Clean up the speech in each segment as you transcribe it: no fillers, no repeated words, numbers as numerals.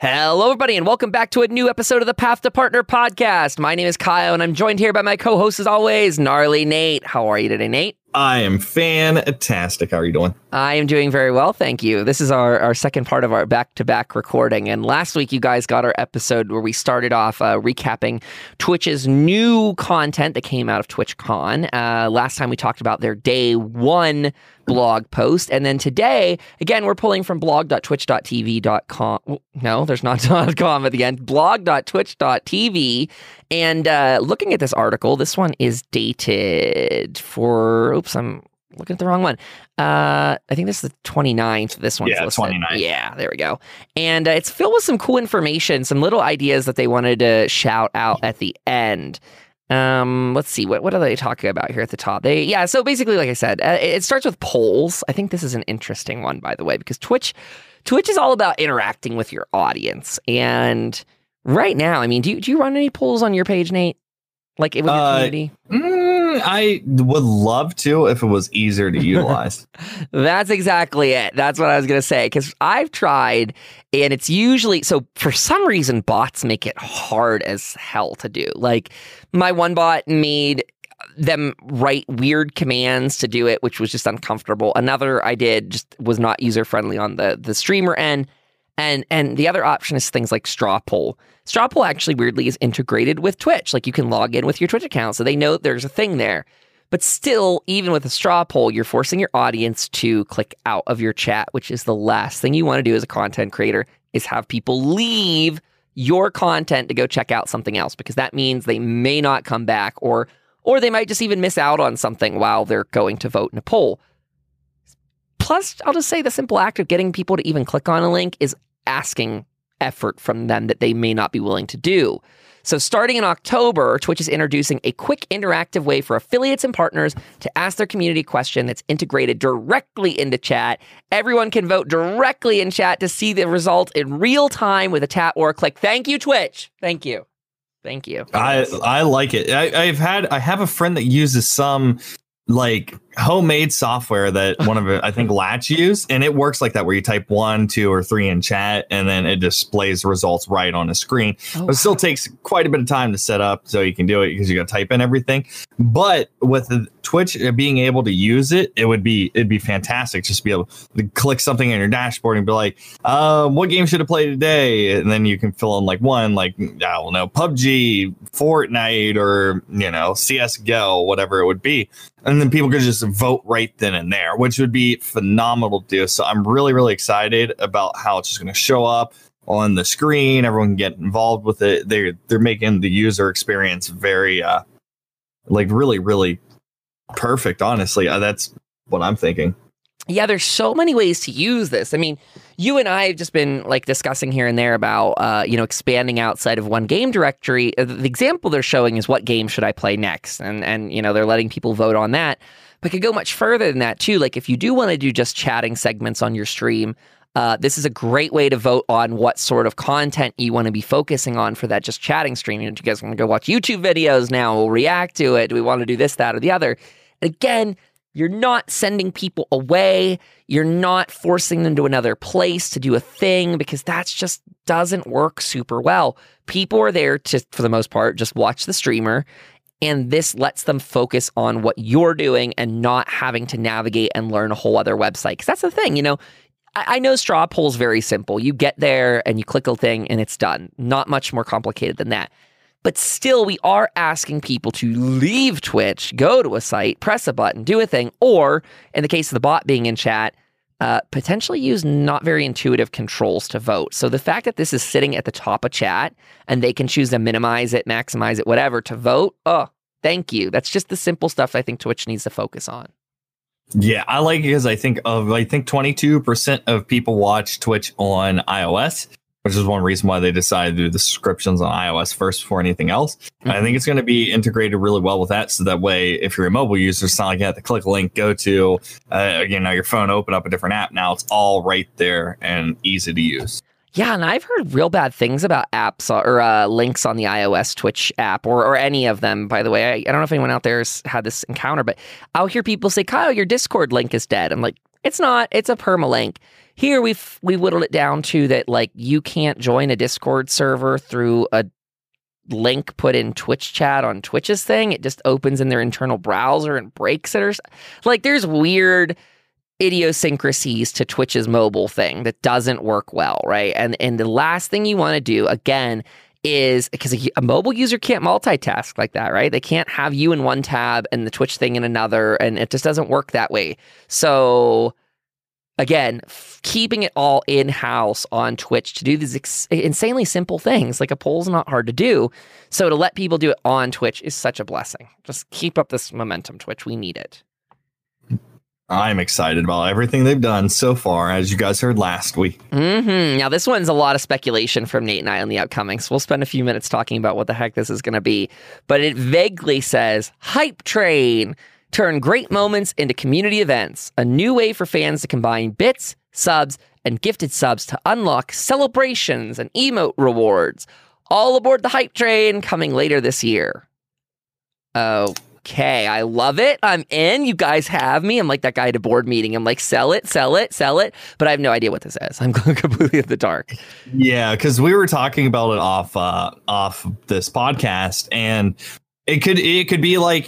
Hello, everybody, and welcome back to a new episode of the Path to Partner podcast. My name is Kyle, and I'm joined here by my co-host, as always, Gnarly Nate. How are you today, Nate? I am fantastic. How are you doing? I am doing very well, thank you. This is our second part of our back-to-back recording, and last week you guys got our episode where we started off recapping Twitch's new content that came out of TwitchCon. Last time we talked about their day one blog post, and then today again we're pulling from blog.twitch.tv.com. No, there's not .com at the end. blog.twitch.tv, and looking at this article, this one is dated for oops, I'm looking at the wrong one. I think this is the 29th. This one's listed. 29th. Yeah, there we go. And it's filled with some cool information, some little ideas that they wanted to shout out at the end. Let's see, what are they talking about here at the top? So basically, like I said, it starts with polls. I think this is an interesting one, by the way, because Twitch is all about interacting with your audience. And right now, I mean, do you run any polls on your page, Nate? Like with your community? I would love to if it was easier to utilize. That's exactly it. That's what I was going to say, because I've tried, and it's usually, so for some reason, bots make it hard as hell to do. Like, my one bot made them write weird commands to do it, which was just uncomfortable. Another I did just was not user-friendly on the streamer end. And the other option is things like Straw Poll. Straw Poll actually weirdly is integrated with Twitch. Like, you can log in with your Twitch account, so they know there's a thing there. But still, even with a Straw Poll, you're forcing your audience to click out of your chat, which is the last thing you want to do as a content creator, is have people leave your content to go check out something else, because that means they may not come back, or they might just even miss out on something while they're going to vote in a poll. Plus, I'll just say the simple act of getting people to even click on a link is asking effort from them that they may not be willing to do. So starting in October, Twitch is introducing a quick interactive way for affiliates and partners to ask their community question that's integrated directly into chat. Everyone can vote directly in chat to see the result in real time with a tap or a click. Thank you, Twitch. Thank you. Thank you. I like it. I have a friend that uses some like homemade software that one of I think Latch used, and it works like that, where you type 1, 2, or 3 in chat, and then it displays results right on the screen. But it still takes quite a bit of time to set up, so you can do it because you got to type in everything. But with the Twitch being able to use it, it'd be fantastic just to be able to click something on your dashboard and be like, what game should I play today? And then you can fill in like one, like I don't know, PUBG, Fortnite, or CS:GO, whatever it would be. And then people could just vote right then and there, which would be phenomenal to do. So I'm really, really excited about how it's just going to show up on the screen. Everyone can get involved with it. They're making the user experience very, really, really perfect, honestly. That's what I'm thinking. Yeah, there's so many ways to use this. I mean, you and I have just been like discussing here and there about, expanding outside of one game directory. The example they're showing is what game should I play next? And they're letting people vote on that. But could go much further than that, too. Like, if you do want to do just chatting segments on your stream, this is a great way to vote on what sort of content you want to be focusing on for that just chatting stream. Do you guys want to go watch YouTube videos now? We'll react to it. Do we want to do this, that, or the other? And again, you're not sending people away. You're not forcing them to another place to do a thing, because that just doesn't work super well. People are there to, for the most part, just watch the streamer. And this lets them focus on what you're doing and not having to navigate and learn a whole other website. Because that's the thing, I know Straw Poll's very simple. You get there and you click a thing and it's done. Not much more complicated than that. But still, we are asking people to leave Twitch, go to a site, press a button, do a thing, or in the case of the bot being in chat, potentially use not very intuitive controls to vote. So the fact that this is sitting at the top of chat and they can choose to minimize it, maximize it, whatever, to vote, thank you. That's just the simple stuff I think Twitch needs to focus on. Yeah, I like it because I think 22% of people watch Twitch on iOS, which is one reason why they decided to do the subscriptions on iOS first before anything else. Mm-hmm. I think it's going to be integrated really well with that. So that way, if you're a mobile user, it's not like you have to click a link, go to, your phone, open up a different app. Now it's all right there and easy to use. Yeah, and I've heard real bad things about apps or links on the iOS Twitch app or any of them, by the way. I don't know if anyone out there has had this encounter, but I'll hear people say, Kyle, your Discord link is dead. I'm like, It's not. It's a permalink. Here we whittled it down to that, like, you can't join a Discord server through a link put in Twitch chat on Twitch's thing. It just opens in their internal browser and breaks it, or like, there's weird idiosyncrasies to Twitch's mobile thing that doesn't work well, right? And the last thing you want to do, again, is because a mobile user can't multitask like that, right? They can't have you in one tab and the Twitch thing in another, and it just doesn't work that way. So again, keeping it all in-house on Twitch to do these insanely simple things, like a poll's not hard to do. So to let people do it on Twitch is such a blessing. Just keep up this momentum, Twitch. We need it. I'm excited about everything they've done so far, as you guys heard last week. Mm-hmm. Now, this one's a lot of speculation from Nate and I on the upcoming, so we'll spend a few minutes talking about what the heck this is going to be. But it vaguely says, Hype Train, turn great moments into community events. A new way for fans to combine bits, subs, and gifted subs to unlock celebrations and emote rewards. All aboard the Hype Train, coming later this year. Okay, I love it. I'm in. You guys have me. I'm like that guy at a board meeting. I'm like, sell it, sell it, sell it. But I have no idea what this is. I'm going completely in the dark. Yeah, because we were talking about it off this podcast, and it could be like,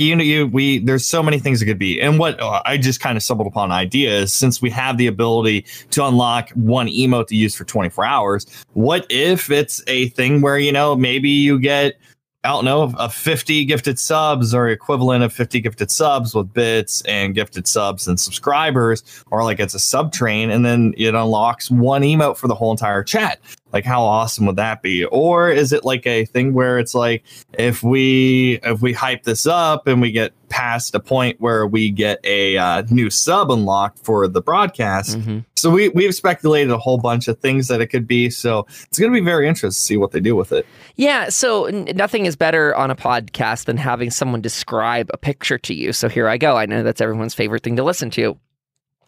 there's so many things it could be. And what I just kind of stumbled upon ideas, since we have the ability to unlock one emote to use for 24 hours. What if it's a thing where, maybe you get, I don't know, a 50 gifted subs or equivalent of 50 gifted subs with bits and gifted subs and subscribers, or like it's a sub train, and then it unlocks one emote for the whole entire chat. Like, how awesome would that be? Or is it like a thing where it's like, if we hype this up and we get past a point where we get a new sub unlocked for the broadcast. Mm-hmm. So we've speculated a whole bunch of things that it could be. So it's going to be very interesting to see what they do with it. Yeah. So nothing is better on a podcast than having someone describe a picture to you. So here I go. I know that's everyone's favorite thing to listen to.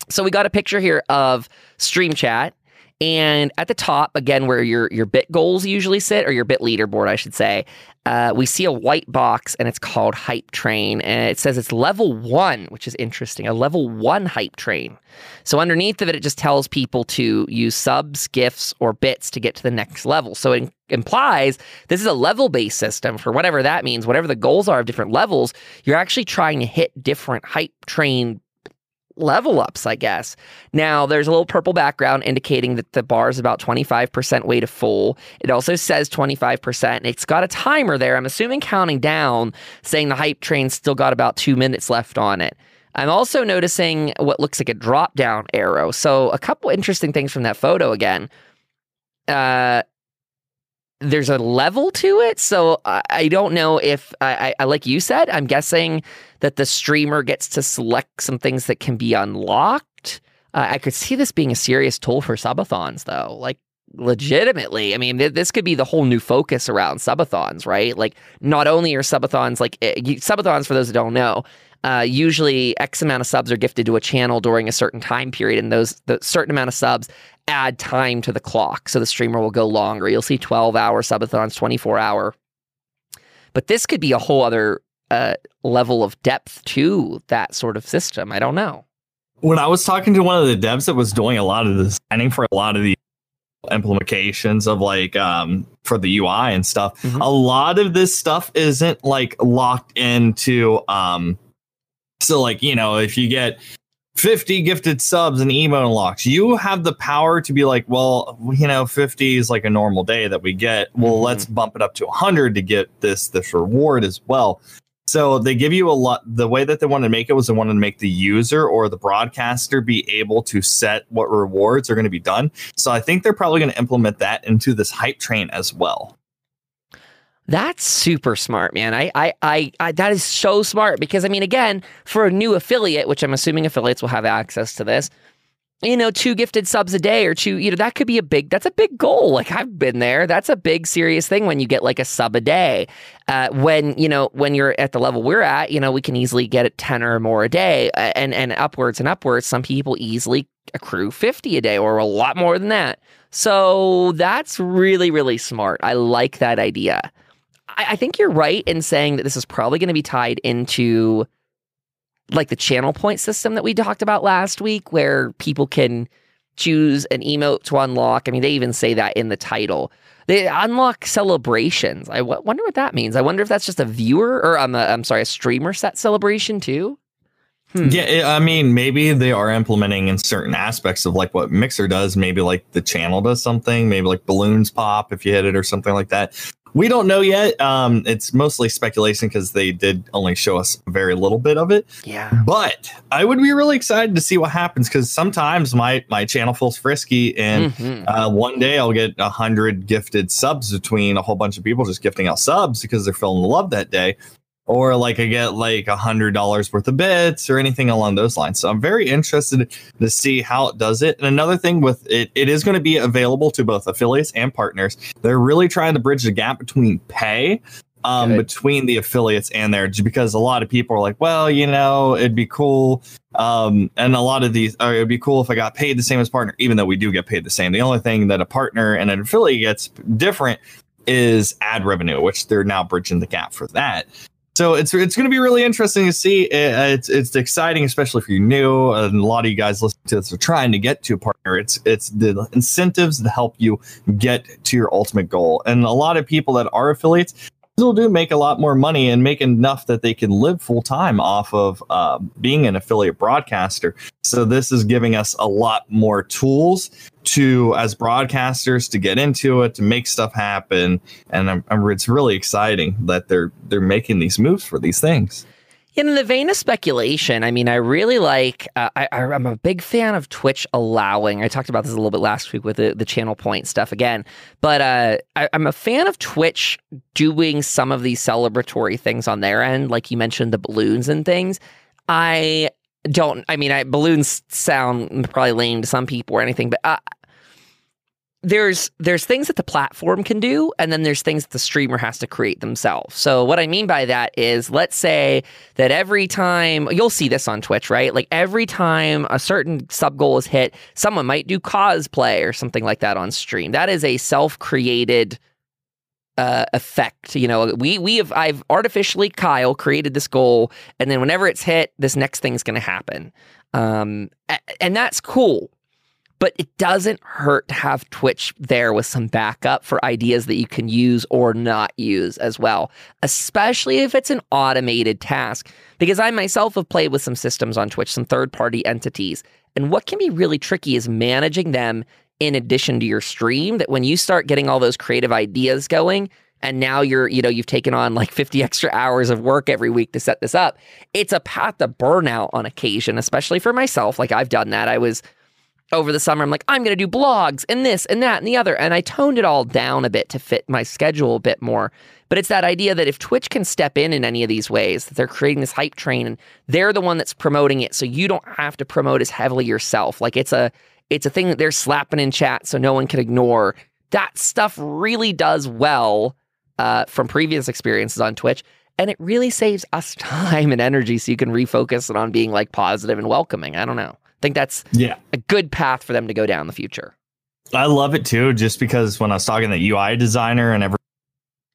So we got a picture here of stream chat. And at the top, again, where your bit goals usually sit, or your bit leaderboard, I should say, we see a white box, and it's called Hype Train. And it says it's level 1, which is interesting, a level 1 Hype Train. So underneath of it, it just tells people to use subs, gifts, or bits to get to the next level. So it implies this is a level-based system for whatever that means, whatever the goals are of different levels. You're actually trying to hit different Hype Train level ups, I guess. Now, there's a little purple background indicating that the bar is about 25% way to full. It also says 25%. It's got a timer there, I'm assuming counting down, saying the Hype Train's still got about 2 minutes left on it. I'm also noticing what looks like a drop down arrow. So a couple interesting things from that photo again. There's a level to it, so I don't know if, I like you said, I'm guessing that the streamer gets to select some things that can be unlocked. I could see this being a serious tool for subathons, though. Like, legitimately, I mean, this could be the whole new focus around subathons, right? Like, not only are subathons, like, subathons, for those who don't know, usually X amount of subs are gifted to a channel during a certain time period, and the certain amount of subs add time to the clock, so the streamer will go longer. You'll see 12-hour subathons, 24-hour. But this could be a whole other level of depth to that sort of system. I don't know. When I was talking to one of the devs that was doing a lot of this, designing for a lot of the implications of, like, for the UI and stuff, mm-hmm. a lot of this stuff isn't, like, locked into... So, like, if you get 50 gifted subs and emote unlocks, you have the power to be like, well, 50 is like a normal day that we get. Well, mm-hmm. let's bump it up to 100 to get this reward as well. So they give you a lot. The way that they wanted to make it was they wanted to make the user or the broadcaster be able to set what rewards are going to be done. So I think they're probably going to implement that into this Hype Train as well. That's super smart, man. I that is so smart, because, I mean, again, for a new affiliate, which I'm assuming affiliates will have access to this, 2 gifted subs a day or 2, that could be that's a big goal. Like, I've been there. That's a big serious thing when you get like a sub a day. When you're at the level we're at, we can easily get at 10 or more a day and upwards and upwards. Some people easily accrue 50 a day or a lot more than that. So that's really, really smart. I like that idea. I think you're right in saying that this is probably going to be tied into like the channel point system that we talked about last week, where people can choose an emote to unlock. I mean, they even say that in the title. They unlock celebrations. I wonder what that means. I wonder if that's just a viewer or a streamer set celebration too. Yeah, I mean, maybe they are implementing in certain aspects of like what Mixer does. Maybe like the channel does something. Maybe like balloons pop if you hit it or something like that. We don't know yet. It's mostly speculation because they did only show us a very little bit of it. Yeah. But I would be really excited to see what happens, because sometimes my channel feels frisky, and one day I'll get 100 gifted subs between a whole bunch of people just gifting out subs because they're feeling the love that day. Or like I get like $100 worth of bits or anything along those lines. So I'm very interested to see how it does it. And another thing with it, it is going to be available to both affiliates and partners. They're really trying to bridge the gap between pay between the affiliates and there, because a lot of people are like, well, you know, it'd be cool. And a lot of these, it'd be cool if I got paid the same as partner, even though we do get paid the same. The only thing that a partner and an affiliate gets different is ad revenue, which they're now bridging the gap for that. So it's going to be really interesting to see. It's exciting, especially if you're new. And a lot of you guys listening to this are trying to get to a partner. It's the incentives to help you get to your ultimate goal. And a lot of people that are affiliates still do make a lot more money and make enough that they can live full time off of being an affiliate broadcaster. So this is giving us a lot more tools to, as broadcasters, to get into it, to make stuff happen. And it's really exciting that they're making these moves for these things. In the vein of speculation, I mean, I really like, I'm a big fan of Twitch allowing, I talked about this a little bit last week with the channel point stuff again, but I'm a fan of Twitch doing some of these celebratory things on their end. Like you mentioned, the balloons and things. Balloons sound probably lame to some people or anything, but there's things that the platform can do, and then there's things that the streamer has to create themselves. So what I mean by that is, let's say that every time, you'll see this on Twitch, right? Like every time a certain sub goal is hit, someone might do cosplay or something like that on stream. That is a self-created effect. You know, I've artificially, Kyle, created this goal, and then whenever it's hit, this next thing's going to happen. And that's cool. But it doesn't hurt to have Twitch there with some backup for ideas that you can use or not use as well, especially if it's an automated task. Because I myself have played with some systems on Twitch, some third-party entities, and what can be really tricky is managing them in addition to your stream, that when you start getting all those creative ideas going, and now you've taken on like 50 extra hours of work every week to set this up, it's a path to burnout on occasion, especially for myself. Like I've done that. I was... over the summer, I'm like, I'm going to do blogs and this and that and the other. And I toned it all down a bit to fit my schedule a bit more. But it's that idea that if Twitch can step in any of these ways, that they're creating this hype train and they're the one that's promoting it, so you don't have to promote as heavily yourself. Like it's a thing that they're slapping in chat so no one can ignore. That stuff really does well from previous experiences on Twitch. And it really saves us time and energy, so you can refocus it on being like positive and welcoming. I don't know. I think that's a good path for them to go down in the future. I love it too, just because when I was talking to the UI designer and every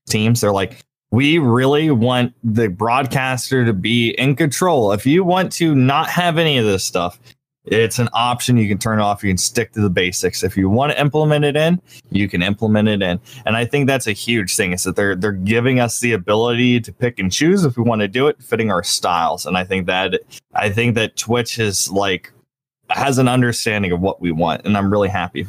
teams, they're like, we really want the broadcaster to be in control. If you want to not have any of this stuff, it's an option. You can turn it off. You can stick to the basics. If you want to implement it in, you can implement it in. And I think that's a huge thing, is that they're giving us the ability to pick and choose if we want to do it, fitting our styles. And I think that Twitch is like, has an understanding of what we want, and I'm really happy.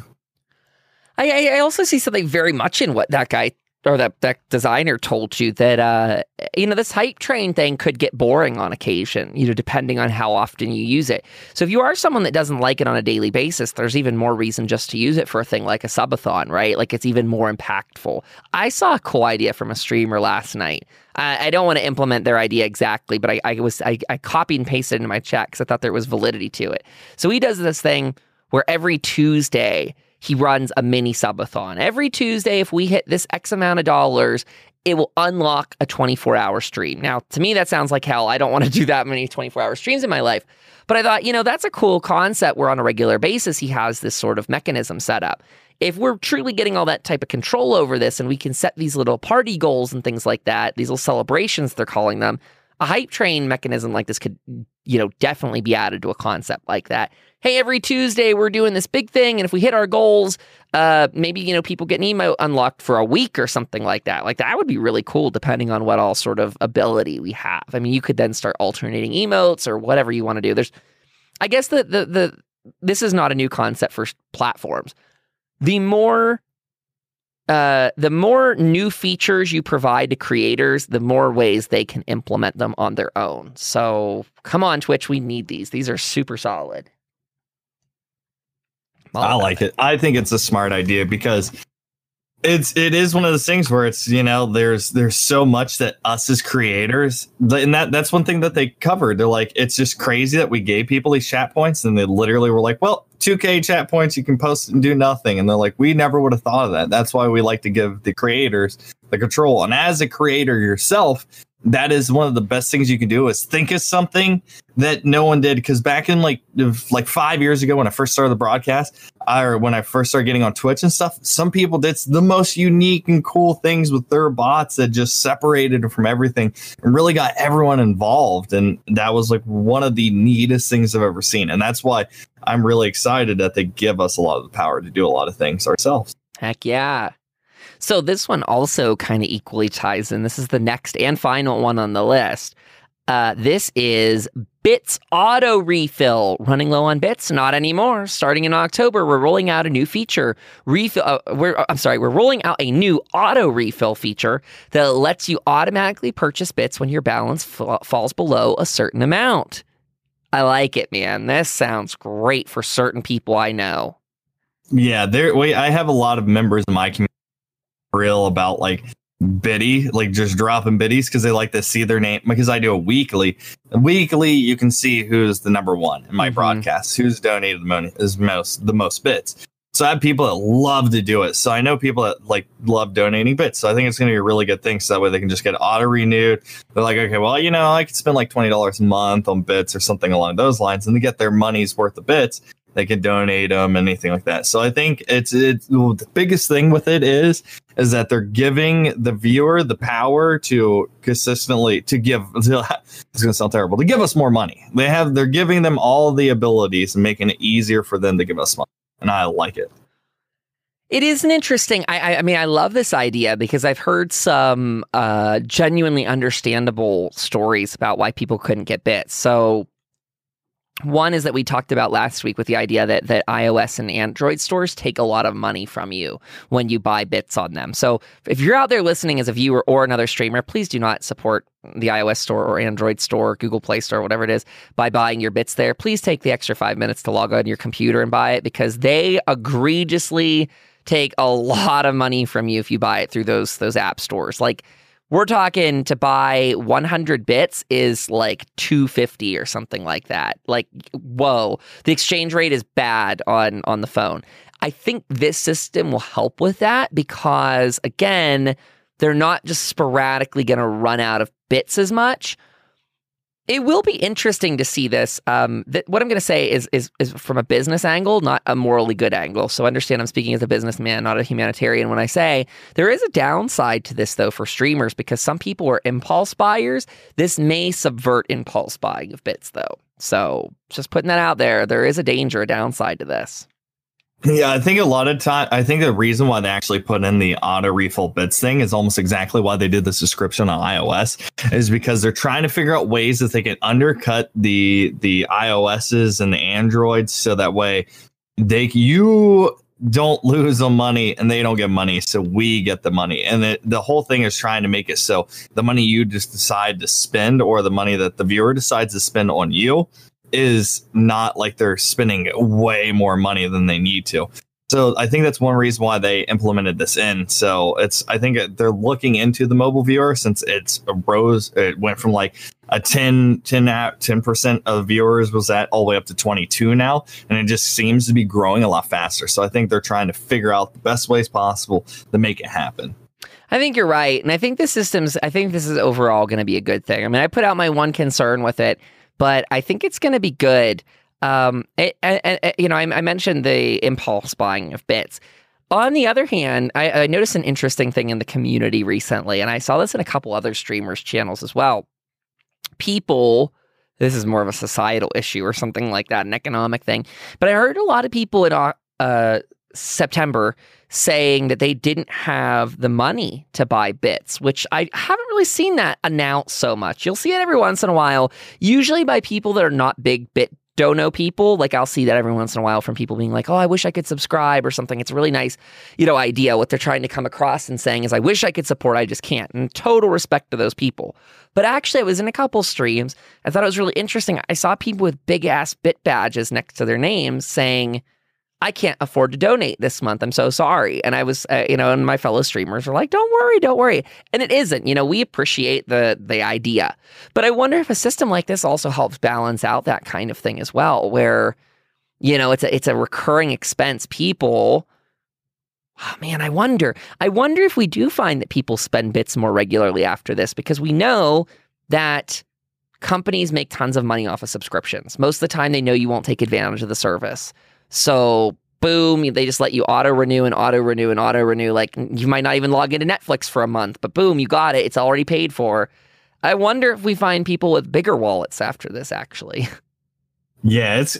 I also see something very much in what that guy or that designer told you, that this hype train thing could get boring on occasion, depending on how often you use it. So if you are someone that doesn't like it on a daily basis, there's even more reason just to use it for a thing like a subathon, right? Like it's even more impactful. I saw a cool idea from a streamer last night. I don't want to implement their idea exactly, but I copied and pasted it into my chat because I thought there was validity to it. So he does this thing where every Tuesday he runs a mini subathon. Every Tuesday, if we hit this X amount of dollars, it will unlock a 24-hour stream. Now, to me, that sounds like hell. I don't want to do that many 24-hour streams in my life. But I thought, that's a cool concept where on a regular basis, he has this sort of mechanism set up. If we're truly getting all that type of control over this, and we can set these little party goals and things like that, these little celebrations, they're calling them, a hype train mechanism like this could, you know, definitely be added to a concept like that. Hey, every Tuesday we're doing this big thing, and if we hit our goals, maybe, you know, people get an emote unlocked for a week or something like that. Like, that would be really cool, depending on what all sort of ability we have. I mean, you could then start alternating emotes or whatever you want to do. There's, I guess, this is not a new concept for platforms. The more new features you provide to creators, the more ways they can implement them on their own. So come on, Twitch, we need these. These are super solid. I like it. I think it's a smart idea because it is one of those things where it's, you know, there's so much that us as creators, and that's one thing that they covered. They're like, it's just crazy that we gave people these chat points, and they literally were like, well, 2K chat points, you can post and do nothing. And they're like, we never would have thought of that. That's why we like to give the creators the control. And as a creator yourself, that is one of the best things you can do, is think of something that no one did. Because back in like 5 years ago, when I first started the broadcast, or when I first started getting on Twitch and stuff, some people did the most unique and cool things with their bots that just separated from everything and really got everyone involved. And that was like one of the neatest things I've ever seen. And that's why I'm really excited that they give us a lot of the power to do a lot of things ourselves. Heck yeah. So this one also kind of equally ties in. This is the next and final one on the list. This is Bits Auto Refill. Running low on bits? Not anymore. Starting in October, we're rolling out a new feature. We're rolling out a new auto refill feature that lets you automatically purchase bits when your balance falls below a certain amount. I like it, man. This sounds great for certain people I know. Yeah, I have a lot of members in my community real about like biddy, like just dropping biddies because they like to see their name, because I do a weekly. You can see who's the number one in my broadcasts, who's donated the most bits. So I have people that love to do it. So I know people that like love donating bits. So I think it's going to be a really good thing. So that way they can just get auto renewed. They're like, okay, well, you know, I could spend like $20 a month on bits or something along those lines, and they get their money's worth of bits. They could donate them, anything like that. So I think it's the biggest thing with it is that they're giving the viewer the power to consistently it's going to sound terrible, to give us more money. They're giving them all the abilities and making it easier for them to give us money. And I like it. It is an interesting, I mean, I love this idea because I've heard some genuinely understandable stories about why people couldn't get bits. So one is that we talked about last week with the idea that iOS and Android stores take a lot of money from you when you buy bits on them. So if you're out there listening as a viewer or another streamer, please do not support the iOS store or Android store, Google Play store, whatever it is, by buying your bits there. Please take the extra 5 minutes to log on your computer and buy it, because they egregiously take a lot of money from you if you buy it through those app stores. Like, we're talking to buy 100 bits is like $2.50 or something like that. Like, whoa, the exchange rate is bad on the phone. I think this system will help with that because, again, they're not just sporadically going to run out of bits as much. It will be interesting to see this. What I'm going to say is from a business angle, not a morally good angle. So understand I'm speaking as a businessman, not a humanitarian, when I say there is a downside to this, though, for streamers, because some people are impulse buyers. This may subvert impulse buying of bits, though. So just putting that out there, there is a danger, a downside to this. Yeah, I think a lot of time, I think the reason why they actually put in the auto refill bits thing is almost exactly why they did the subscription on iOS, is because they're trying to figure out ways that they can undercut the iOSs and the Androids, so that way you don't lose the money and they don't get money, so we get the money. And the whole thing is trying to make it so the money you just decide to spend, or the money that the viewer decides to spend on you, is not like they're spending way more money than they need to. So I think that's one reason why they implemented this in. So I think they're looking into the mobile viewer, since it went from like a 10% of viewers was at all the way up to 22 now. And it just seems to be growing a lot faster. So I think they're trying to figure out the best ways possible to make it happen. I think you're right. And I think this is overall going to be a good thing. I mean, I put out my one concern with it, but I think it's going to be good. I mentioned the impulse buying of bits. On the other hand, I noticed an interesting thing in the community recently, and I saw this in a couple other streamers' channels as well, people, this is more of a societal issue or something like that, an economic thing, but I heard a lot of people in September saying that they didn't have the money to buy bits, which I haven't really seen that announced so much. You'll see it every once in a while, usually by people that are not big bit dono people. Like, I'll see that every once in a while from people being like, oh, I wish I could subscribe or something. It's a really nice, you know, idea. What they're trying to come across and saying is, I wish I could support, I just can't. And total respect to those people. But actually, it was in a couple streams. I thought it was really interesting. I saw people with big ass bit badges next to their names saying, I can't afford to donate this month, I'm so sorry. And I was, you know, and my fellow streamers were like, don't worry. And it isn't, you know, we appreciate the idea. But I wonder if a system like this also helps balance out that kind of thing as well, where, you know, it's a recurring expense. People, oh man, I wonder if we do find that people spend bits more regularly after this, because we know that companies make tons of money off of subscriptions. Most of the time, they know you won't take advantage of the service. So boom, they just let you auto-renew. Like, you might not even log into Netflix for a month, but boom, you got it. It's already paid for. I wonder if we find people with bigger wallets after this, actually. Yeah, it's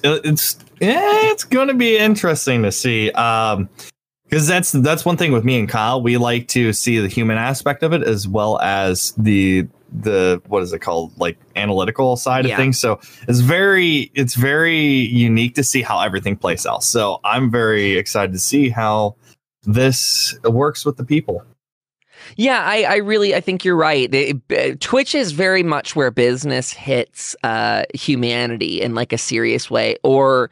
going to be interesting to see. Because that's one thing with me and Kyle. We like to see the human aspect of it as well as the what is it called, like, analytical side of things. So it's very unique to see how everything plays out. So I'm very excited to see how this works with the people. Yeah, I think you're right. Twitch is very much where business hits humanity in like a serious way, or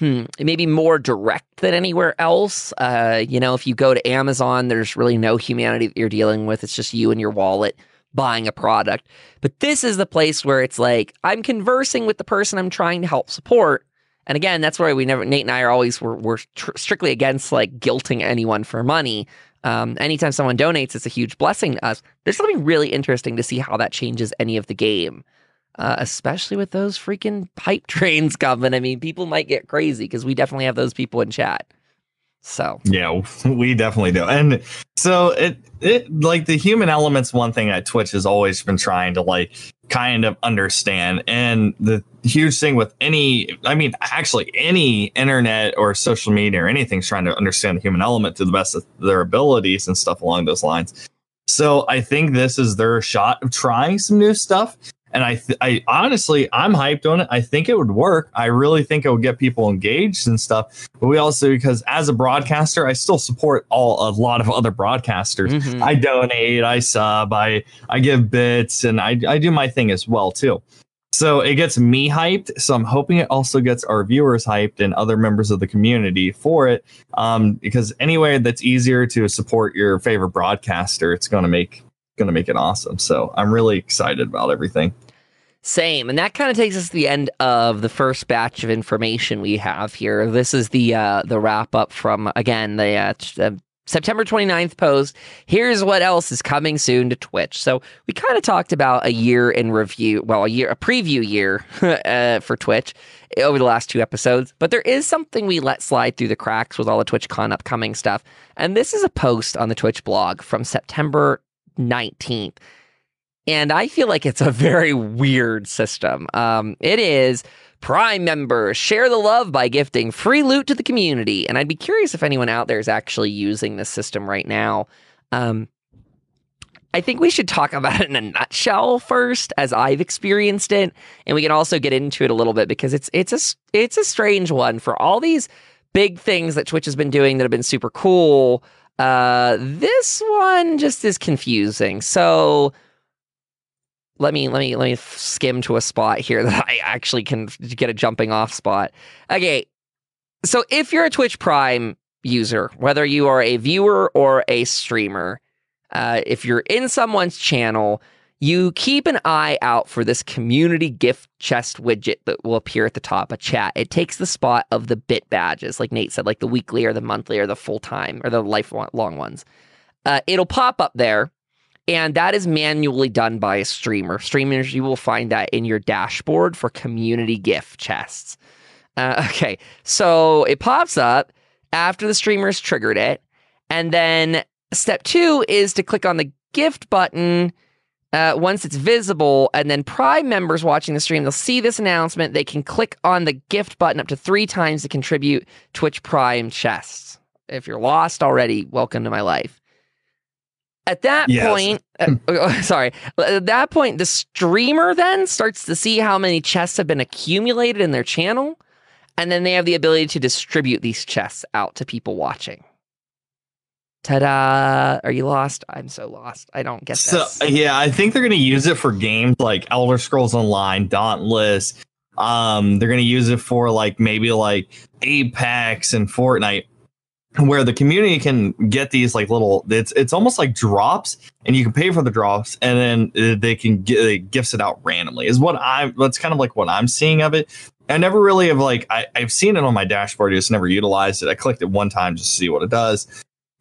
maybe more direct than anywhere else. You know, if you go to Amazon, there's really no humanity that you're dealing with. It's just you and your wallet buying a product. But this is the place where it's like, I'm conversing with the person I'm trying to help support. And again, that's why Nate and I are always, we're strictly against like guilting anyone for money. Anytime someone donates, it's a huge blessing to us. There's something really interesting to see how that changes any of the game, especially with those freaking pipe trains coming. I mean, people might get crazy because we definitely have those people in chat. So yeah, we definitely do. And so it like the human element's one thing that Twitch has always been trying to like kind of understand. And the huge thing with any internet or social media or anything's trying to understand the human element to the best of their abilities and stuff along those lines. So I think this is their shot of trying some new stuff. And I honestly, I'm hyped on it. I think it would work. I really think it would get people engaged and stuff. But we also, because as a broadcaster, I still support a lot of other broadcasters. Mm-hmm. I donate, I sub, I give bits, and I do my thing as well, too. So it gets me hyped. So I'm hoping it also gets our viewers hyped and other members of the community for it. Because anywhere that's easier to support your favorite broadcaster, it's going to make it awesome. So I'm really excited about everything. Same. And that kind of takes us to the end of the first batch of information we have here. This is the wrap up from, again, the September 29th post. Here's what else is coming soon to Twitch. So we kind of talked about a year in review, well, a preview year for Twitch over the last two episodes. But there is something we let slide through the cracks with all the TwitchCon upcoming stuff. And this is a post on the Twitch blog from September 19th. And I feel like it's a very weird system. It is Prime members share the love by gifting free loot to the community. And I'd be curious if anyone out there is actually using this system right now. I think we should talk about it in a nutshell first, as I've experienced it. And we can also get into it a little bit, because it's a strange one. For all these big things that Twitch has been doing that have been super cool, this one just is confusing. So let me skim to a spot here that I actually can get a jumping off spot. Okay. So if you're a Twitch Prime user, whether you are a viewer or a streamer, if you're in someone's channel, you keep an eye out for this community gift chest widget that will appear at the top of chat. It takes the spot of the bit badges, like Nate said, like the weekly or the monthly or the full-time or the lifelong ones. It'll pop up there, and that is manually done by a streamer. Streamers, you will find that in your dashboard for community gift chests. Okay, so it pops up after the streamer's triggered it, and then step 2 is to click on the gift button Once it's visible, and then Prime members watching the stream, they'll see this announcement. They can click on the gift button up to 3 times to contribute Twitch Prime chests. If you're lost already, welcome to my life. At that point, at that point, the streamer then starts to see how many chests have been accumulated in their channel, and then they have the ability to distribute these chests out to people watching. Ta-da! Are you lost? I'm so lost. I don't get this. So, yeah, I think they're going to use it for games like Elder Scrolls Online, Dauntless. They're going to use it for like maybe like Apex and Fortnite, where the community can get these like little, it's almost like drops, and you can pay for the drops, and then they can get they gifts it out randomly is what I, that's kind of like what I'm seeing of it. I never really have like, I've seen it on my dashboard. I just never utilized it. I clicked it one time just to see what it does.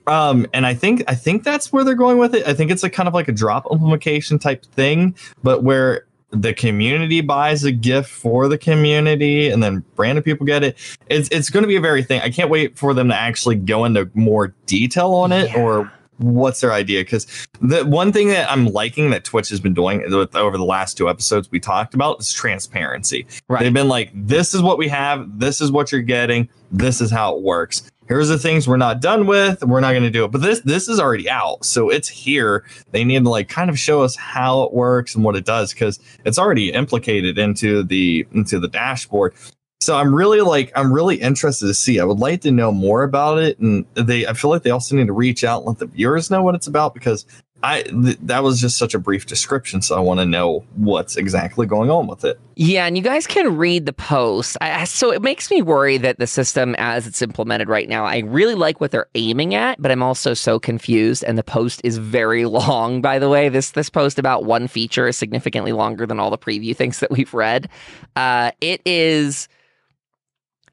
And I think that's where they're going with it. I think it's a kind of like a drop implementation type thing, but where the community buys a gift for the community, and then branded people get it. It's going to be a very thing. I can't wait for them to actually go into more detail on it or what's their idea. Because the one thing that I'm liking that Twitch has been doing over the last 2 episodes we talked about is transparency. Right. They've been like, this is what we have. This is what you're getting. This is how it works. Here's the things we're not done with. We're not going to do it. But this is already out. So it's here. They need to like kind of show us how it works and what it does, because it's already implicated into the dashboard. So I'm really interested to see. I would like to know more about it. And I feel like they also need to reach out and let the viewers know what it's about, because that was just such a brief description, so I want to know what's exactly going on with it. Yeah, and you guys can read the post. So it makes me worry that the system as it's implemented right now, I really like what they're aiming at, but I'm also so confused, and the post is very long, by the way. This post about one feature is significantly longer than all the preview things that we've read. It is...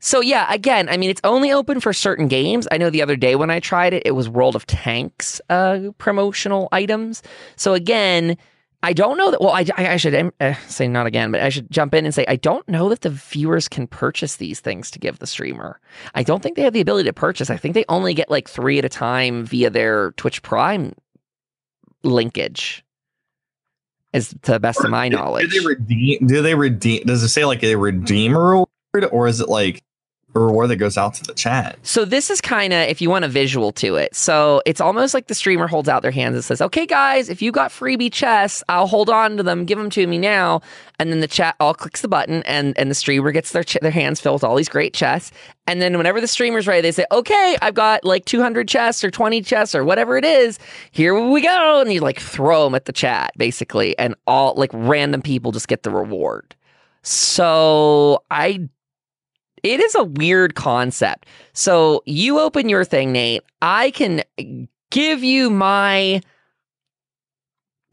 So yeah, again, I mean, it's only open for certain games. I know the other day when I tried it, it was World of Tanks promotional items. So again, I don't know that... Well, I should say not again, but I should jump in and say, I don't know that the viewers can purchase these things to give the streamer. I don't think they have the ability to purchase. I think they only get like 3 at a time via their Twitch Prime linkage. Is to the best of my knowledge. Do they redeem? Does it say like a redeemer reward, or is it like a reward that goes out to the chat? So this is kind of, if you want a visual to it, so it's almost like the streamer holds out their hands and says, okay guys, if you got freebie chests, I'll hold on to them, give them to me now. And then the chat all clicks the button, and the streamer gets their hands filled with all these great chests. And then whenever the streamer's ready, they say, okay, I've got like 200 chests or 20 chests or whatever it is, here we go. And you like throw them at the chat basically, and all like random people just get the reward. So it is a weird concept. So you open your thing, Nate. I can give you my...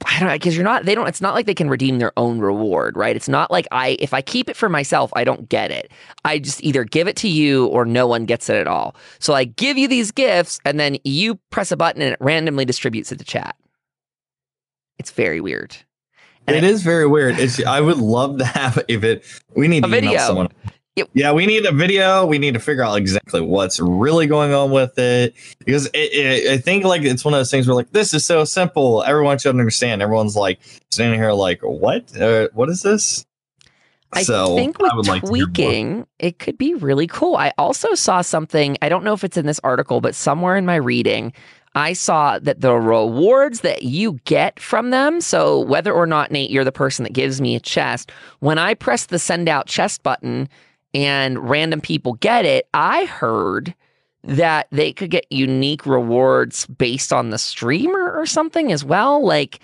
I don't know, because you're not... It's not like they can redeem their own reward, right? It's not like if I keep it for myself, I don't get it. I just either give it to you or no one gets it at all. So I give you these gifts, and then you press a button and it randomly distributes it to chat. It's very weird. And it is very weird. I would love to have we need to email someone. Yeah, we need a video. We need to figure out exactly what's really going on with it, because I think like it's one of those things where like, this is so simple, everyone should understand. Everyone's like standing here like, what? What is this? I think with tweaking, it could be really cool. I also saw something. I don't know if it's in this article, but somewhere in my reading, I saw that the rewards that you get from them, so whether or not, Nate, you're the person that gives me a chest, when I press the send out chest button and random people get it, I heard that they could get unique rewards based on the streamer or something as well. Like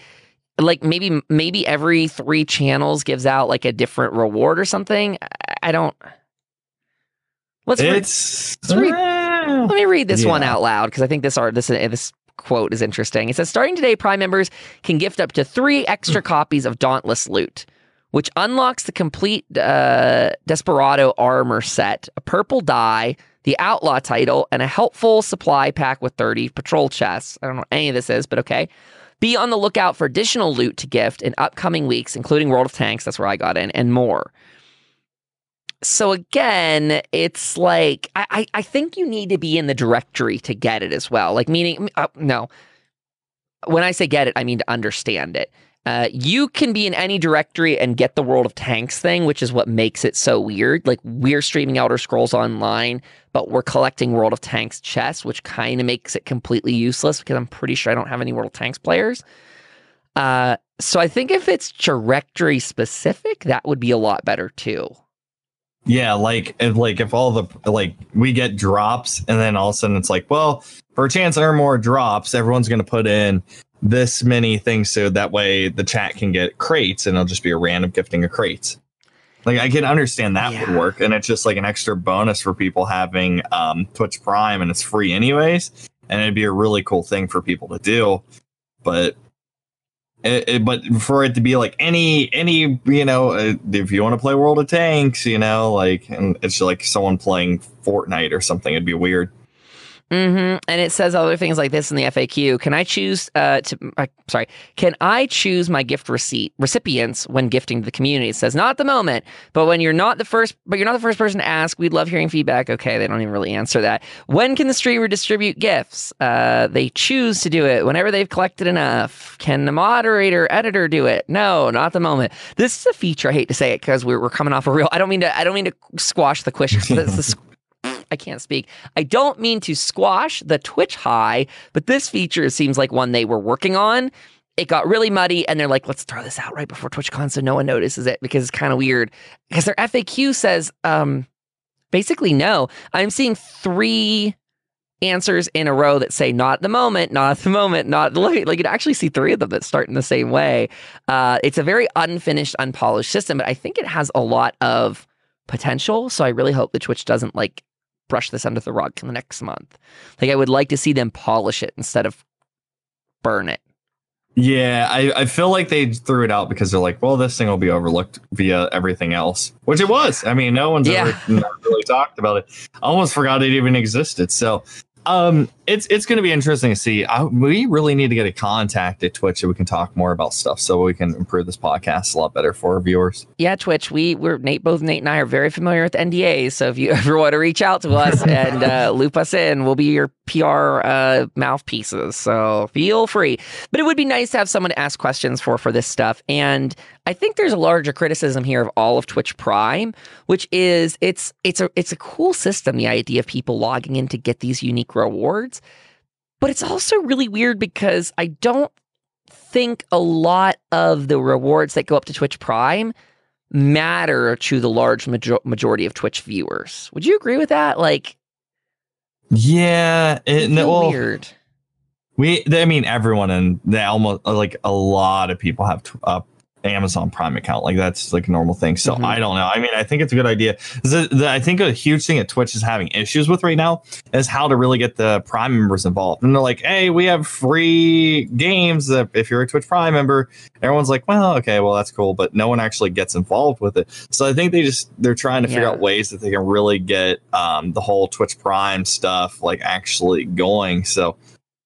maybe every 3 channels gives out like a different reward or something. I don't... Let me read this one out loud, because I think this quote is interesting. It says, starting today, Prime members can gift up to 3 extra copies of Dauntless loot, which unlocks the complete Desperado armor set, a purple dye, the Outlaw title, and a helpful supply pack with 30 patrol chests. I don't know what any of this is, but okay. Be on the lookout for additional loot to gift in upcoming weeks, including World of Tanks, that's where I got in, and more. So again, it's like, I think you need to be in the directory to get it as well. Like, meaning, no. When I say get it, I mean to understand it. You can be in any directory and get the World of Tanks thing, which is what makes it so weird. Like, we're streaming Elder Scrolls Online, but we're collecting World of Tanks chests, which kind of makes it completely useless because I'm pretty sure I don't have any World of Tanks players. So I think if it's directory specific, that would be a lot better too. Yeah, like if all the, like, we get drops and then all of a sudden it's like, well, for a chance to earn more drops, everyone's going to put in this many things so that way the chat can get crates, and it'll just be a random gifting of crates. Like, I can understand that would work, and it's just like an extra bonus for people having Twitch Prime, and it's free anyways, and it'd be a really cool thing for people to do, but for it to be like any you know, if you want to play World of Tanks, you know, like, and it's like someone playing Fortnite or something, it'd be weird. Mm-hmm. And it says other things like this in the FAQ. Can I choose Can I choose my gift recipients when gifting to the community? It says not at the moment, but when you're not the first person to ask, we'd love hearing feedback. Okay, they don't even really answer that. When can the streamer distribute gifts? They choose to do it whenever they've collected enough. Can the editor do it? No, not at the moment. This is a feature. I hate to say it because we're coming off a real. I don't mean to squash the question. I can't speak. I don't mean to squash the Twitch high, but this feature seems like one they were working on. It got really muddy, and they're like, let's throw this out right before TwitchCon so no one notices it, because it's kind of weird. Because their FAQ says, basically, no. I'm seeing 3 answers in a row that say, not at the moment, not at the moment, not looking. Like, you'd actually see 3 of them that start in the same way. It's a very unfinished, unpolished system, but I think it has a lot of potential, so I really hope that Twitch doesn't, like, brush this under the rug in the next month. Like, I would like to see them polish it instead of burn it. Yeah, I feel like they threw it out because they're like, well, this thing will be overlooked via everything else, which it was. I mean, no one's ever really talked about it. I almost forgot it even existed. So it's going to be interesting to see. We really need to get a contact at Twitch so we can talk more about stuff, so we can improve this podcast a lot better for our viewers. Yeah, Twitch. Both Nate and I are very familiar with NDAs, so if you ever want to reach out to us and loop us in, we'll be your PR mouthpieces. So feel free. But it would be nice to have someone to ask questions for this stuff. And I think there's a larger criticism here of all of Twitch Prime, which is it's a cool system. The idea of people logging in to get these unique rewards. But it's also really weird because I don't think a lot of the rewards that go up to Twitch Prime matter to the large majority of Twitch viewers. Would you agree with that? Like, yeah, weird. Everyone, and they almost, like, a lot of people have Amazon Prime account. Like, that's like a normal thing. So I don't know. I mean, I think it's a good idea. I think a huge thing that Twitch is having issues with right now is how to really get the Prime members involved. And they're like, hey, we have free games that if you're a Twitch Prime member. Everyone's like, well, okay, well, that's cool. But no one actually gets involved with it. So I think they're trying to figure out ways that they can really get the whole Twitch Prime stuff, like, actually going. So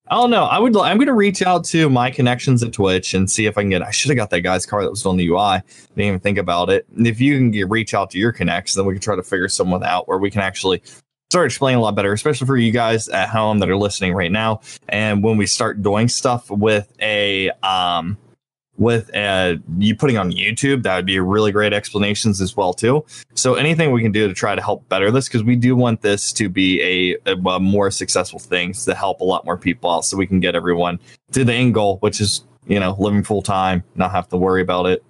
I don't know. I'm going to reach out to my connections at Twitch and see if I can I should have got that guy's card that was on the UI. I didn't even think about it. And if you can reach out to your connects, then we can try to figure someone out where we can actually start explaining a lot better, especially for you guys at home that are listening right now. And when we start doing stuff with you putting on YouTube, that would be a really great explanations as well too. So anything we can do to try to help better this, because we do want this to be a more successful thing to help a lot more people out, so we can get everyone to the end goal, which is, you know, living full time, not have to worry about it.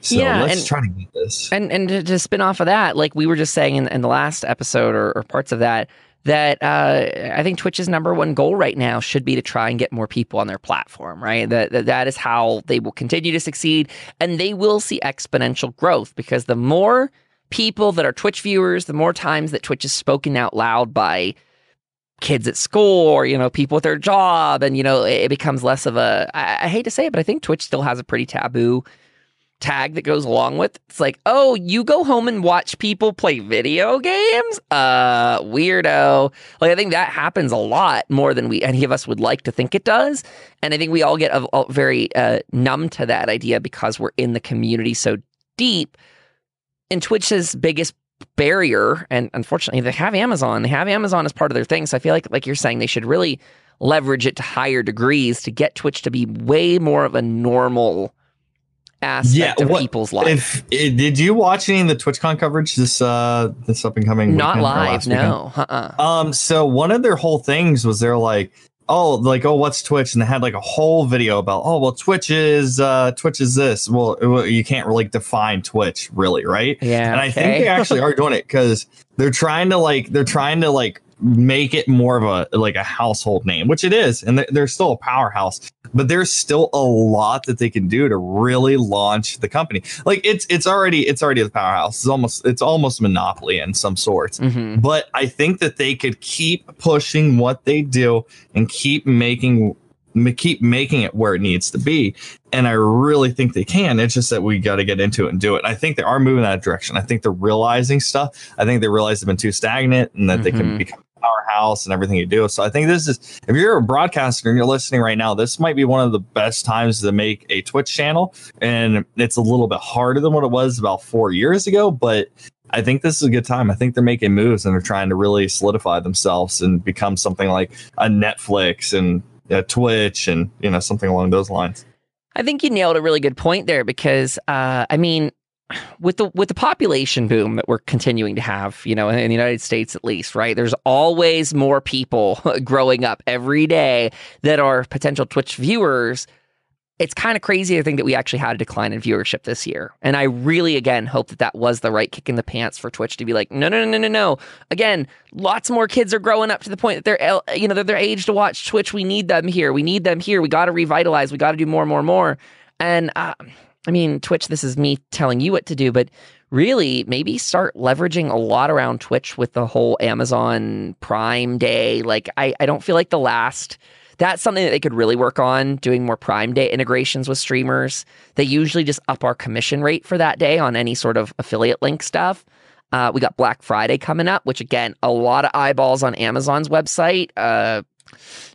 So let's try to get this. And to spin off of that, like we were just saying in the last episode or parts of that. That I think Twitch's #1 goal right now should be to try and get more people on their platform, right? That is how they will continue to succeed, and they will see exponential growth, because the more people that are Twitch viewers, the more times that Twitch is spoken out loud by kids at school or, you know, people with their job, and, you know, it becomes less of a... I hate to say it, but I think Twitch still has a pretty taboo tag that goes along with it's like, oh, you go home and watch people play video games, weirdo. Like, I think that happens a lot more than any of us would like to think it does, and I think we all get very numb to that idea because we're in the community so deep. And Twitch's biggest barrier, and unfortunately they have Amazon as part of their thing, so I feel like you're saying they should really leverage it to higher degrees to get Twitch to be way more of a normal aspect of people's life. Did you watch any of the TwitchCon coverage this up and coming? Not live, no. So one of their whole things was they're like, oh, what's Twitch? And they had like a whole video about, Twitch is this. Well, you can't really define Twitch really, right? Yeah. And I think they actually are doing it because they're trying to make it more of a household name, which it is. And they're still a powerhouse, but there's still a lot that they can do to really launch the company. Like it's already the powerhouse. It's almost monopoly in some sorts. Mm-hmm. But I think that they could keep pushing what they do and keep making it where it needs to be. And I really think they can. It's just that we got to get into it and do it. And I think they are moving in that direction. I think they're realizing stuff. I think they realize they've been too stagnant and that they can become a powerhouse and everything you do. So I think this is, if you're a broadcaster and you're listening right now, this might be one of the best times to make a Twitch channel. And it's a little bit harder than what it was about 4 years ago, but I think this is a good time. I think they're making moves and they're trying to really solidify themselves and become something like a Netflix and Twitch and, something along those lines. I think you nailed a really good point there because, with the population boom that we're continuing to have, in the United States at least, right? There's always more people growing up every day that are potential Twitch viewers. It's kind of crazy to think that we actually had a decline in viewership this year. And I really, again, hope that was the right kick in the pants for Twitch to be like, no. Again, lots more kids are growing up to the point that they're age to watch Twitch. We need them here. We got to revitalize. We got to do more. And Twitch, this is me telling you what to do, but really maybe start leveraging a lot around Twitch with the whole Amazon Prime Day. Like I don't feel like that's something that they could really work on, doing more Prime Day integrations with streamers. They usually just up our commission rate for that day on any sort of affiliate link stuff. We got Black Friday coming up, which again, a lot of eyeballs on Amazon's website.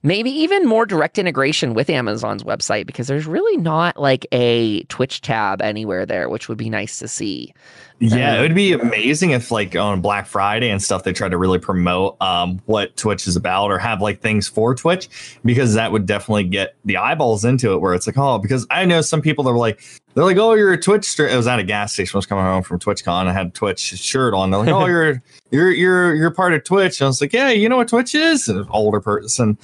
Maybe even more direct integration with Amazon's website because there's really not like a Twitch tab anywhere there, which would be nice to see. Yeah, it would be amazing if like on Black Friday and stuff, they try to really promote what Twitch is about or have like things for Twitch, because that would definitely get the eyeballs into it where it's like, because I know some people that were like, oh, you're a Twitch streamer. It was at a gas station. I was coming home from TwitchCon. I had a Twitch shirt on. They're like, you're part of Twitch. And I was like, yeah, you know what Twitch is? And an older person,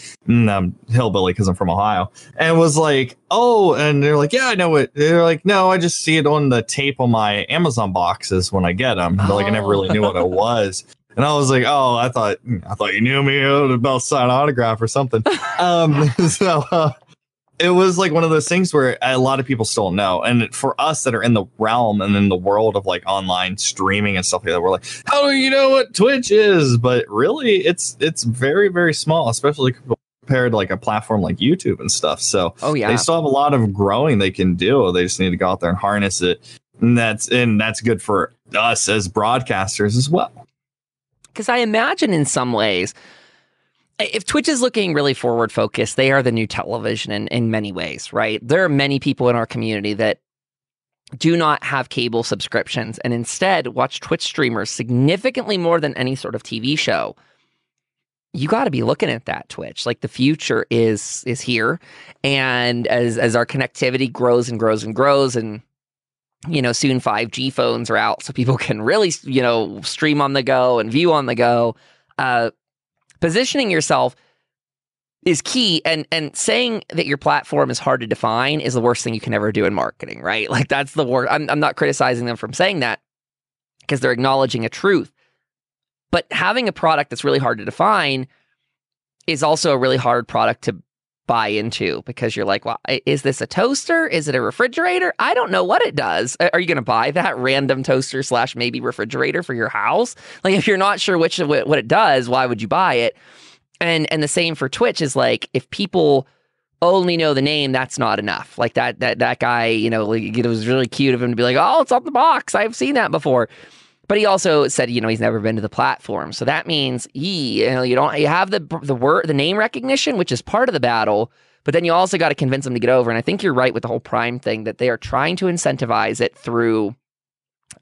hillbilly, because I'm from Ohio, and was like, oh, and they're like, yeah, I know it. They're like, no, I just see it on the tape on my Amazon boxes when I get them. They're like, I never really knew what it was. And I was like, oh, I thought you knew me about sign autograph or something. It was like one of those things where a lot of people still know. And for us that are in the realm and in the world of like online streaming and stuff like that, we're like, how do you know what Twitch is? But really, it's very, very small, especially compared to like a platform like YouTube and stuff. So they still have a lot of growing they can do. They just need to go out there and harness it. And that's good for us as broadcasters as well. Because I imagine in some ways, if Twitch is looking really forward focused, they are the new television in many ways, right? There are many people in our community that do not have cable subscriptions and instead watch Twitch streamers significantly more than any sort of TV show. You got to be looking at that, Twitch. Like the future is here. And as our connectivity grows and soon 5G phones are out so people can really, stream on the go and view on the go, positioning yourself is key, and saying that your platform is hard to define is the worst thing you can ever do in marketing, right? Like that's the worst. I'm not criticizing them from saying that because they're acknowledging a truth. But having a product that's really hard to define is also a really hard product to buy into because you're like, well, is this a toaster? Is it a refrigerator? I don't know what it does. Are you going to buy that random toaster / maybe refrigerator for your house? Like, if you're not sure what it does, why would you buy it? And the same for Twitch is like, if people only know the name, that's not enough. Like that guy, it was really cute of him to be like, oh, it's on the box. I've seen that before. But he also said, he's never been to the platform. So that means, you have the word, the name recognition, which is part of the battle, but then you also got to convince them to get over. And I think you're right with the whole Prime thing that they are trying to incentivize it through,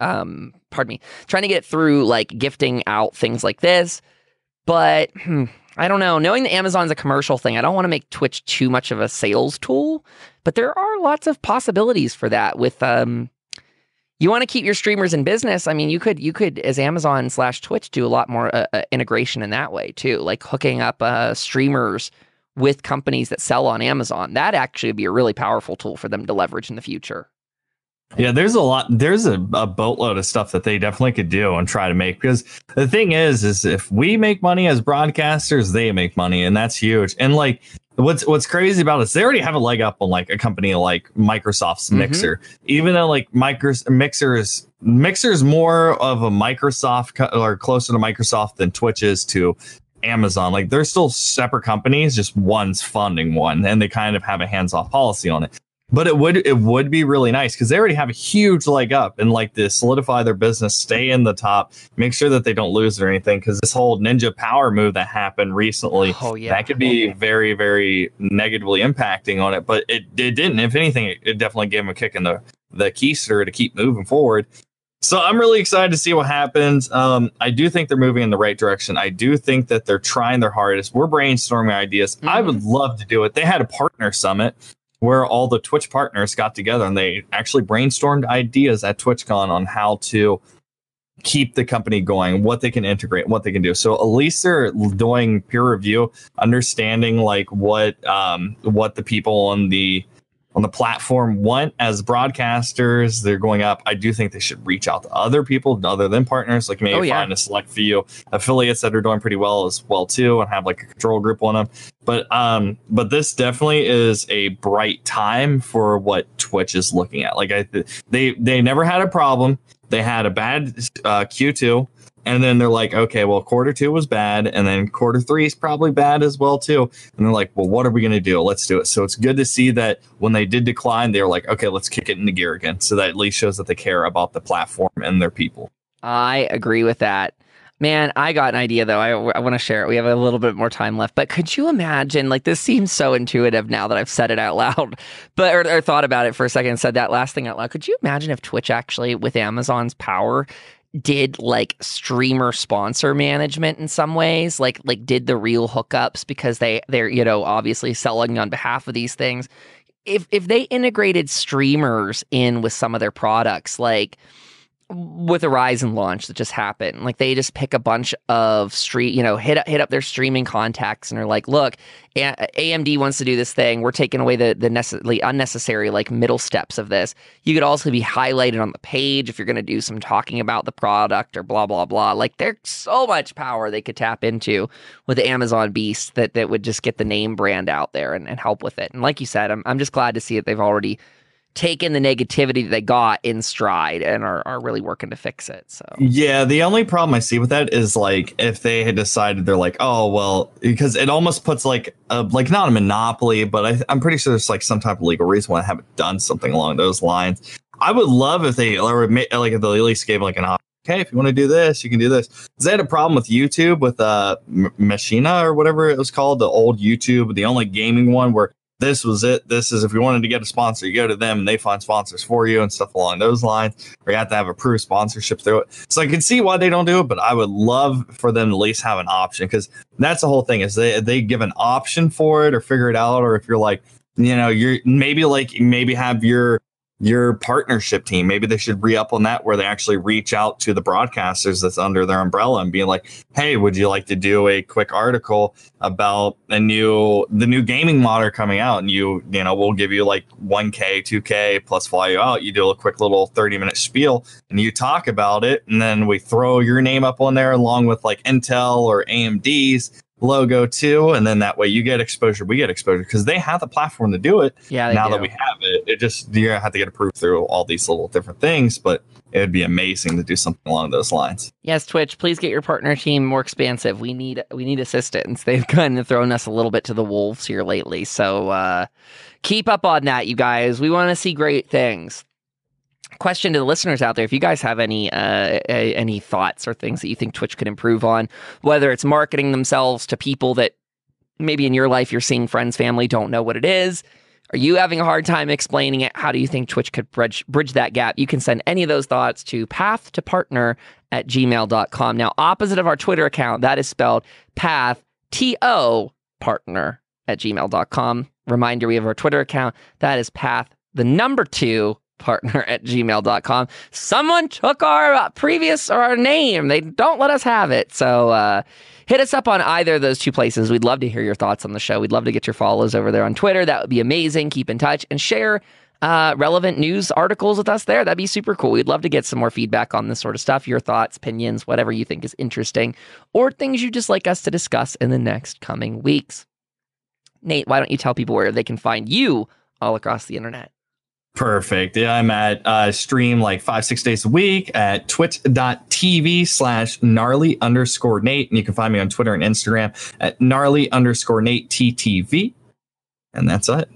trying to get it through like gifting out things like this. But I don't know. Knowing that Amazon's a commercial thing, I don't want to make Twitch too much of a sales tool, but there are lots of possibilities for that. With you want to keep your streamers in business. I mean, you could as Amazon/Twitch do a lot more integration in that way too, like hooking up streamers with companies that sell on Amazon. That actually would be a really powerful tool for them to leverage in the future. Yeah, there's a lot. There's a boatload of stuff that they definitely could do and try to make, because the thing is if we make money as broadcasters, they make money, and that's huge. And like what's crazy about this, they already have a leg up on like a company like Microsoft's Mixer, even though like Mixer's more of a Microsoft or closer to Microsoft than Twitch is to Amazon. Like they're still separate companies, just one's funding one, and they kind of have a hands-off policy on it. But it would be really nice, because they already have a huge leg up, and like to solidify their business, stay in the top, make sure that they don't lose or anything. Because this whole Ninja Power move that happened recently, that could be very, very negatively impacting on it. But it didn't. If anything, it definitely gave them a kick in the keister to keep moving forward. So I'm really excited to see what happens. I do think they're moving in the right direction. I do think that they're trying their hardest. We're brainstorming ideas. I would love to do it. They had a partner summit where all the Twitch partners got together and they actually brainstormed ideas at TwitchCon on how to keep the company going, what they can integrate, what they can do. So at least they're doing peer review, understanding like what the people on the platform want as broadcasters. They're going up. I do think they should reach out to other people other than partners, like maybe find a select few affiliates that are doing pretty well as well too, and have like a control group on them. But this definitely is a bright time for what Twitch is looking at. Like they never had a problem. They had a bad Q2. And then they're like, okay, well, Q2 was bad. And then Q3 is probably bad as well, too. And they're like, well, what are we going to do? Let's do it. So it's good to see that when they did decline, they were like, okay, let's kick it into gear again. So that at least shows that they care about the platform and their people. I agree with that. Man, I got an idea, though. I want to share it. We have a little bit more time left. But could you imagine, like, this seems so intuitive now that I've said it out loud, but or thought about it for a second and said that last thing out loud. Could you imagine if Twitch actually, with Amazon's power, did like streamer sponsor management in some ways, like did the real hookups, because they're, you know, obviously selling on behalf of these things. If they integrated streamers in with some of their products, like with the Ryzen launch that just happened, like they just pick a bunch of hit up their streaming contacts and are like, look, AMD wants to do this thing. We're taking away the unnecessary like middle steps of this. You could also be highlighted on the page if you're going to do some talking about the product or blah, blah, blah. Like there's so much power they could tap into with the Amazon beast that would just get the name brand out there and help with it. And like you said, I'm just glad to see that they've already taken the negativity that they got in stride and are really working to fix it. So yeah, the only problem I see with that is like if they had decided they're like, oh well, because it almost puts like a, like not a monopoly, but I'm pretty sure there's like some type of legal reason why I haven't done something along those lines. I would love if they if they at least gave like an option. Hey, if you want to do this, you can do this. They had a problem with YouTube with Machina or whatever it was called, the old YouTube, the only gaming one where this was it. This is if you wanted to get a sponsor, you go to them and they find sponsors for you and stuff along those lines. Or you have to have approved sponsorship through it. So I can see why they don't do it, but I would love for them to at least have an option, because that's the whole thing is they give an option for it or figure it out. Or if you're like, you know, you're maybe have your partnership team. Maybe they should re-up on that, where they actually reach out to the broadcasters that's under their umbrella and be like, hey, would you like to do a quick article about the new gaming modder coming out? And you know, we'll give you like 1K, 2K plus fly you out. You do a quick little 30-minute spiel and you talk about it. And then we throw your name up on there along with like Intel or AMD's logo too, and then that way you get exposure, we get exposure, because they have the platform to do it. Yeah, now that we have it, it just, you're gonna have to get approved through all these little different things, but it would be amazing to do something along those lines. Yes, Twitch, please get your partner team more expansive. We need assistance. They've kind of thrown us a little bit to the wolves here lately, so keep up on that, you guys. We want to see great things. Question to the listeners out there: if you guys have any thoughts or things that you think Twitch could improve on, whether it's marketing themselves to people that maybe in your life you're seeing friends, family don't know what it is, are you having a hard time explaining it? How do you think Twitch could bridge that gap? You can send any of those thoughts to pathtopartner@gmail.com. Now, opposite of our Twitter account, that is spelled path PATH2partner@gmail.com. Reminder, we have our Twitter account. That is PATH2partner@gmail.com. Someone took our previous or our name. They don't let us have it. So hit us up on either of those two places. We'd love to hear your thoughts on the show. We'd love to get your follows over there on Twitter. That would be amazing. Keep in touch and share relevant news articles with us there. That'd be super cool. We'd love to get some more feedback on this sort of stuff, your thoughts, opinions, whatever you think is interesting, or things you'd just like us to discuss in the next coming weeks. Nate, why don't you tell people where they can find you all across the internet? Perfect. Yeah, I'm at stream like 5-6 days a week at twitch.tv/gnarly_Nate. And you can find me on Twitter and Instagram at gnarly_Nate TTV. And that's it.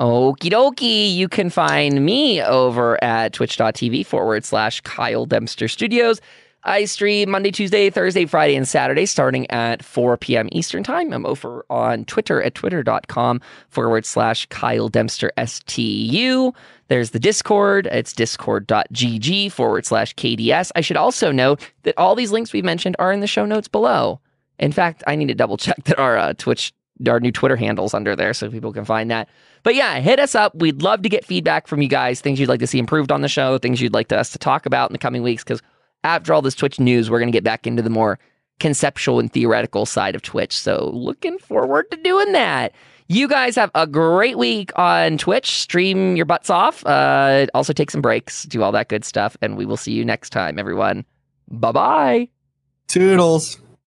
Okie dokie. You can find me over at twitch.tv/Kyle Dempster Studios. I stream Monday, Tuesday, Thursday, Friday, and Saturday starting at 4 p.m. Eastern time. I'm over on Twitter at twitter.com/Kyle Dempster STU. There's the Discord. It's discord.gg/KDS. I should also note that all these links we've mentioned are in the show notes below. In fact, I need to double check that our new Twitter handle's under there so people can find that. But yeah, hit us up. We'd love to get feedback from you guys, things you'd like to see improved on the show, things you'd like us to talk about in the coming weeks, because after all this Twitch news, we're going to get back into the more conceptual and theoretical side of Twitch. So looking forward to doing that. You guys have a great week on Twitch. Stream your butts off. Also take some breaks. Do all that good stuff. And we will see you next time, everyone. Bye-bye. Toodles.